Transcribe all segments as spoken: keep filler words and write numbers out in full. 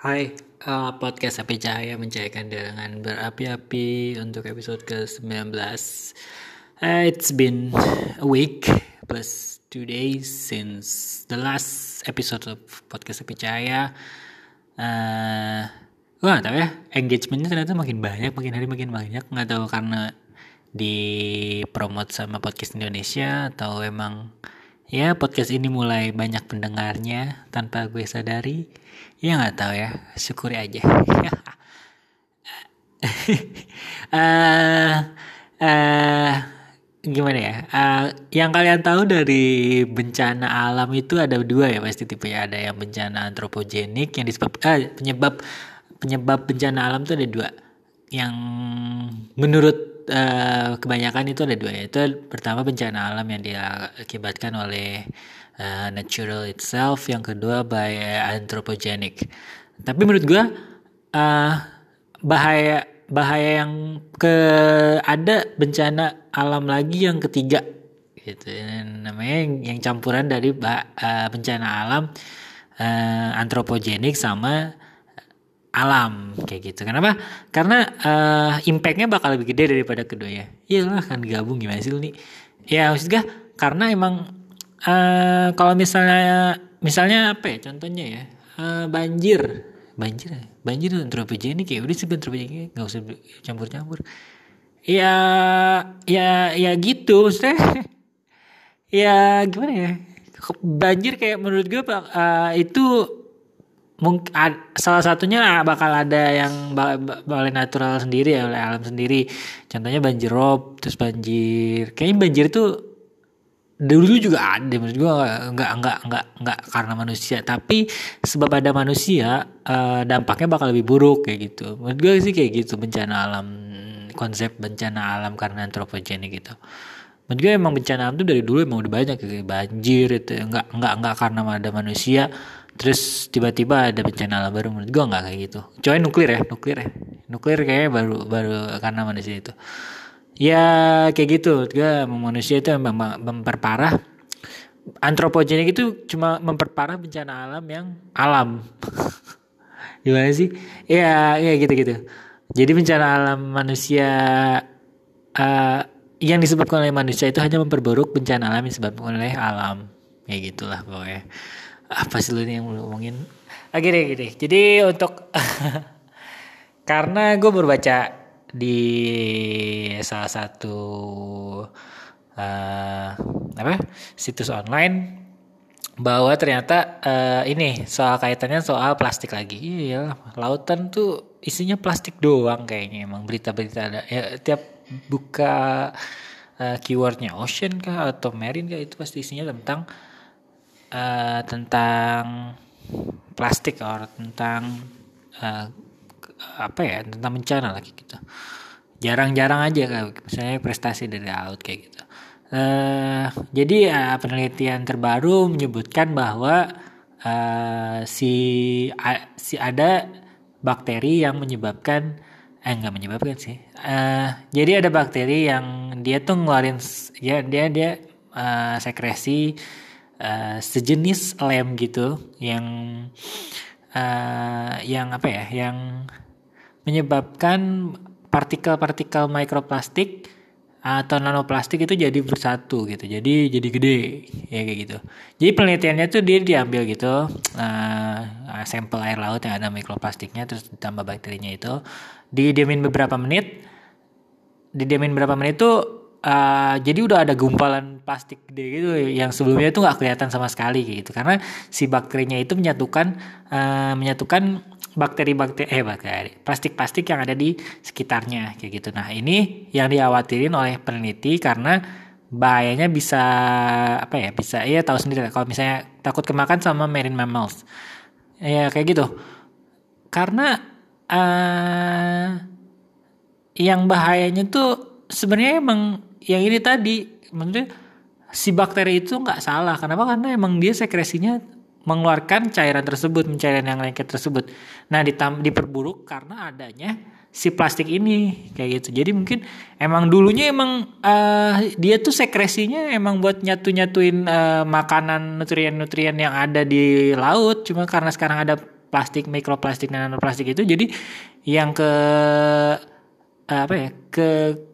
Hai, uh, Podcast Api Cahaya mencairkan dengan berapi-api untuk episode ke sembilan belas. uh, It's been a week plus two days since the last episode of Podcast Api Cahaya. uh, Gue gak tau ya, engagementnya ternyata makin banyak, makin hari makin banyak. Gak tau karena dipromote sama Podcast Indonesia atau emang ya podcast ini mulai banyak pendengarnya tanpa gue sadari. Ya gak tahu ya, syukuri aja. uh, uh, Gimana ya, uh, yang kalian tahu dari bencana alam itu ada dua ya pasti tipe ya. Ada yang bencana antropogenik yang disebab, uh, penyebab, penyebab bencana alam itu ada dua. Yang menurut Uh, kebanyakan itu ada dua. Itu pertama bencana alam yang diakibatkan oleh uh, natural itself, yang kedua by uh, anthropogenic. Tapi menurut gue uh, bahaya bahaya yang ke ada bencana alam lagi yang ketiga gitu, namanya yang campuran dari bah, uh, bencana alam uh, anthropogenic sama alam kayak gitu. Kenapa? Karena uh, impactnya bakal lebih gede daripada keduanya. Iyalah kan gabung gimana sih lu nih? Ya maksud gue karena emang uh, kalau misalnya misalnya apa ya contohnya ya uh, banjir, banjir, banjir antropogenik ya udah sih antropogenik nggak usah campur-campur. Ya ya ya gitu maksudnya. Ya gimana ya? Banjir kayak menurut gue uh, itu Mungkin salah satunya bakal ada yang oleh natural sendiri ya, oleh alam sendiri. Contohnya banjir rob, terus banjir. Kayaknya banjir itu dulu juga ada, menurut gue nggak nggak nggak nggak karena manusia. Tapi sebab ada manusia, dampaknya bakal lebih buruk kayak gitu. Menurut gue sih kayak gitu bencana alam, konsep bencana alam karena antropogenik gitu. Menurut gue emang bencana alam itu dari dulu emang udah banyak kayak banjir itu, nggak nggak nggak karena ada manusia. Terus tiba-tiba ada bencana alam baru, menurut gue nggak kayak gitu. Coba nuklir ya, nuklir ya, nuklir kayaknya baru baru karena manusia itu. Ya kayak gitu, menurut gue manusia itu memang memperparah. Antropogenik itu cuma memperparah bencana alam yang alam. Gimana sih? Ya, ya gitu-gitu. Jadi bencana alam manusia uh, yang disebabkan oleh manusia itu hanya memperburuk bencana alam yang disebabkan oleh alam. Ya gitulah pokoknya. Apa sih lu nih yang lu ngomongin? Ah, gini, gini. Jadi untuk karena gue berbaca di salah satu uh, apa situs online bahwa ternyata uh, ini soal kaitannya soal plastik lagi. Iya, lautan tuh isinya plastik doang kayaknya. Emang berita-berita ada ya, tiap buka uh, keywordnya ocean kah atau marine kah itu pasti isinya tentang Uh, tentang plastik atau tentang uh, apa ya tentang bencana lagi gitu. Jarang-jarang aja kayak misalnya prestasi dari laut kayak gitu. Uh, jadi uh, penelitian terbaru menyebutkan bahwa uh, si uh, si ada bakteri yang menyebabkan eh enggak menyebabkan sih. Uh, jadi ada bakteri yang dia tuh ngeluarin ya dia dia uh, sekresi Uh, sejenis lem gitu yang uh, yang apa ya yang menyebabkan partikel-partikel mikroplastik atau nanoplastik itu jadi bersatu gitu, jadi jadi gede ya kayak gitu. Jadi penelitiannya tuh dia diambil gitu uh, sampel air laut yang ada mikroplastiknya, terus ditambah bakterinya itu didiamin beberapa menit didiamin beberapa menit tuh. Uh, jadi udah ada gumpalan plastik gede gitu yang sebelumnya itu nggak kelihatan sama sekali gitu, karena si bakterinya itu menyatukan uh, menyatukan bakteri-bakteri eh bakteri plastik-plastik yang ada di sekitarnya kayak gitu. Nah ini yang dikhawatirin oleh peneliti karena bahayanya bisa apa ya bisa ya tahu sendiri kalau misalnya takut kemakan sama marine mammals ya kayak gitu, karena uh, yang bahayanya tuh sebenarnya emang yang ini tadi, maksudnya si bakteri itu nggak salah. Kenapa? Karena emang dia sekresinya mengeluarkan cairan tersebut, mencairan yang lengket tersebut. Nah, ditam- diperburuk karena adanya si plastik ini kayak gitu. Jadi mungkin emang dulunya emang uh, dia tuh sekresinya emang buat nyatu-nyatuin uh, makanan nutrien-nutrien yang ada di laut. Cuma karena sekarang ada plastik, mikroplastik, nanoplastik itu. Jadi yang ke apa ya ke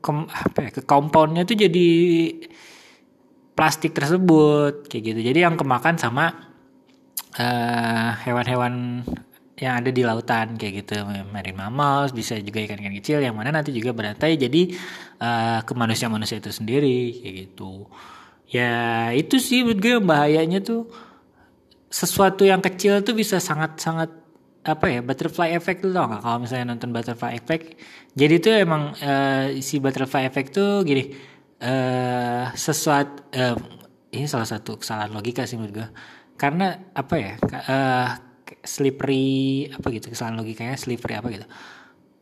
kom, apa ya ke komponnya tuh jadi plastik tersebut kayak gitu. Jadi yang kemakan sama uh, hewan-hewan yang ada di lautan kayak gitu, marine mammals, bisa juga ikan-ikan kecil yang mana nanti juga berantai jadi uh, ke manusia-manusia itu sendiri kayak gitu. Ya itu sih menurut gue bahayanya tuh, sesuatu yang kecil tuh bisa sangat-sangat apa ya butterfly effect tuh tau gak? Kalau misalnya nonton butterfly effect, jadi tuh emang uh, si butterfly effect tuh gini, uh, sesuatu uh, ini salah satu kesalahan logika sih menurut gue, karena apa ya uh, slippery apa gitu, kesalahan logikanya slippery apa gitu.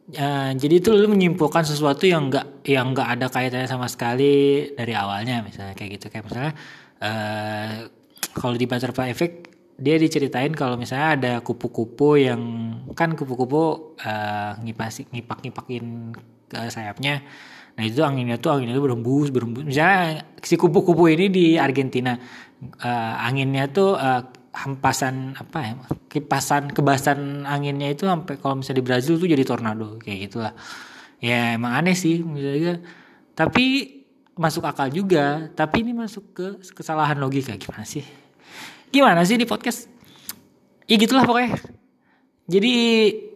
Uh, jadi itu lu menyimpulkan sesuatu yang nggak yang nggak ada kaitannya sama sekali dari awalnya, misalnya kayak gitu, kayak misalnya uh, kalau di butterfly effect dia diceritain kalau misalnya ada kupu-kupu yang kan kupu-kupu uh, ngipasi ngipak-ngipakin ke sayapnya. Nah itu anginnya tuh anginnya tuh berembus berembus. Misalnya si kupu-kupu ini di Argentina uh, anginnya tuh uh, hempasan apa ya kipasan kebasan anginnya itu sampai kalau misalnya di Brazil tuh jadi tornado kayak gitulah. Ya emang aneh sih misalnya, tapi masuk akal juga. Tapi ini masuk ke kesalahan logika gimana sih? Gimana sih di podcast? Ya gitulah pokoknya. Jadi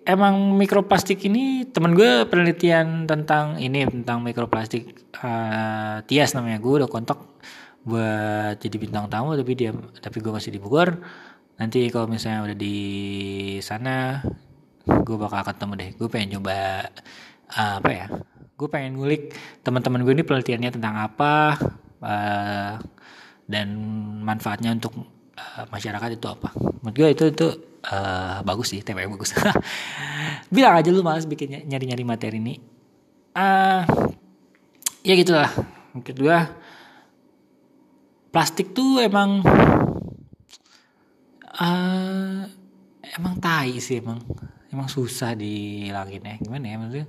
emang mikroplastik ini, temen gue penelitian tentang ini, tentang mikroplastik, uh, Tias namanya, gue udah kontak buat jadi bintang tamu, tapi dia tapi gue masih di Bogor. Nanti kalau misalnya udah di sana gue bakal ketemu deh. Gue pengen coba uh, apa ya? Gue pengen ngulik teman-teman gue ini penelitiannya tentang apa uh, dan manfaatnya untuk masyarakat itu apa. Menurut gue itu itu uh, bagus sih, tema yang bagus. Bilang aja lu malas bikin nyari-nyari materi ini. Uh, ya gitulah. Menurut gue plastik tuh emang uh, emang tai sih, emang emang susah dihilanginnya. Gimana ya maksudnya?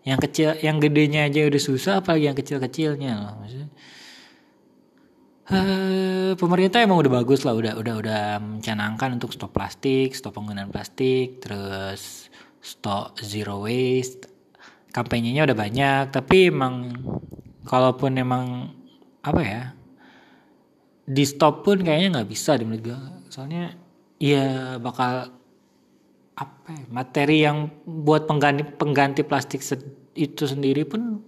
Yang kecil, yang gedenya aja udah susah, apalagi yang kecil-kecilnya loh maksudnya. Uh, pemerintah emang udah bagus lah, udah udah udah mencanangkan untuk stop plastik, stop penggunaan plastik, terus stop zero waste. Kampanyenya udah banyak, tapi emang kalaupun emang apa ya di stop pun kayaknya nggak bisa menurut gue. Soalnya ya bakal apa ya, materi yang buat pengganti pengganti plastik itu sendiri pun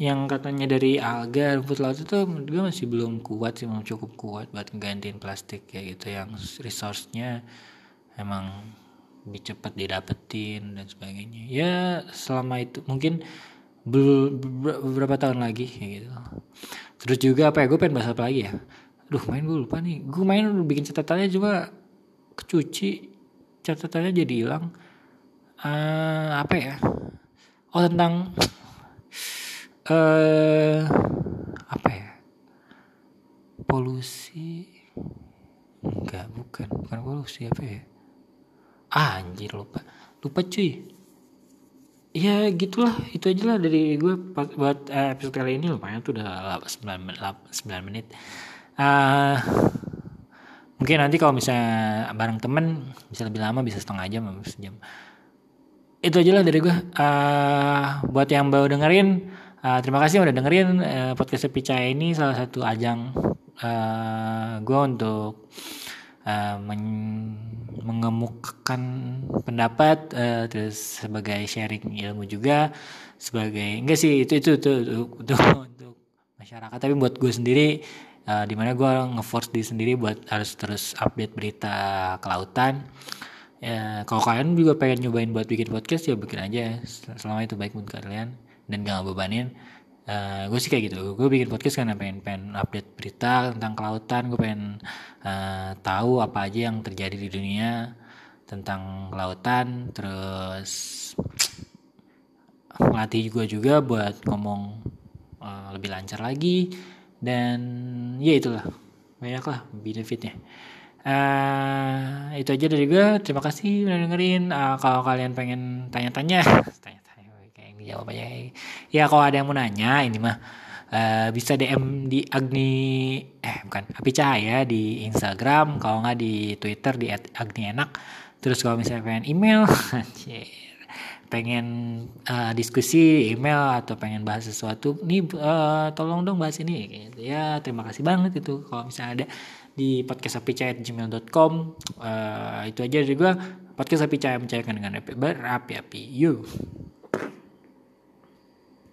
yang katanya dari alga, rumput laut itu menurut gue masih belum kuat sih, belum cukup kuat buat nggantiin plastik kayak gitu, yang resource-nya emang lebih cepat didapetin dan sebagainya. Ya selama itu mungkin beberapa tahun lagi kayak gitu. Terus juga apa ya, gue pengen bahas apa lagi ya, aduh main gue lupa nih, gue main udah bikin catatannya cuma kecuci, catatannya jadi hilang. Uh, apa ya, oh tentang Uh, apa ya polusi enggak bukan bukan polusi apa ya ah, anjir lupa lupa cuy. Ya gitulah, itu aja lah dari gue buat uh, episode kali ini. Lumayan tuh udah sembilan menit. Uh, mungkin nanti kalau misalnya bareng temen bisa lebih lama, bisa setengah jam atau sejam. Itu aja lah dari gue. Uh, buat yang baru dengerin, Uh, terima kasih udah dengerin uh, podcast Api Cahaya ini, salah satu ajang uh, gue untuk uh, men- mengemukakan pendapat, uh, terus sebagai sharing ilmu juga, sebagai enggak sih itu itu itu untuk untuk masyarakat, tapi buat gue sendiri uh, dimana gue nge-force diri sendiri buat harus terus update berita kelautan. Uh, kalau kalian juga pengen nyobain buat bikin podcast ya bikin aja, selama itu baik buat kalian dan gak ngebebanin. Uh, gue sih kayak gitu, gue bikin podcast karena pengen pengen update berita tentang kelautan. Gue pengen uh, tahu apa aja yang terjadi di dunia tentang kelautan, terus ngelatih gue juga buat ngomong uh, lebih lancar lagi, dan ya itulah, banyak lah benefitnya. Uh, itu aja dari gue, terima kasih udah dengerin. Uh, kalau kalian pengen tanya-tanya jawabannya ya, kalau ada yang mau nanya ini mah uh, bisa D M di Agni eh bukan Api Cahaya di Instagram, kalau nggak di Twitter di et Agni Enak. Terus kalau misalnya pengen email, pengen uh, diskusi email atau pengen bahas sesuatu, nih uh, tolong dong bahas ini, gitu. Ya terima kasih banget itu kalau misalnya ada di podcast api cahaya at gmail dot com. Uh, itu aja dari gue, podcast api cahaya mencairkan dengan berapi-api. You.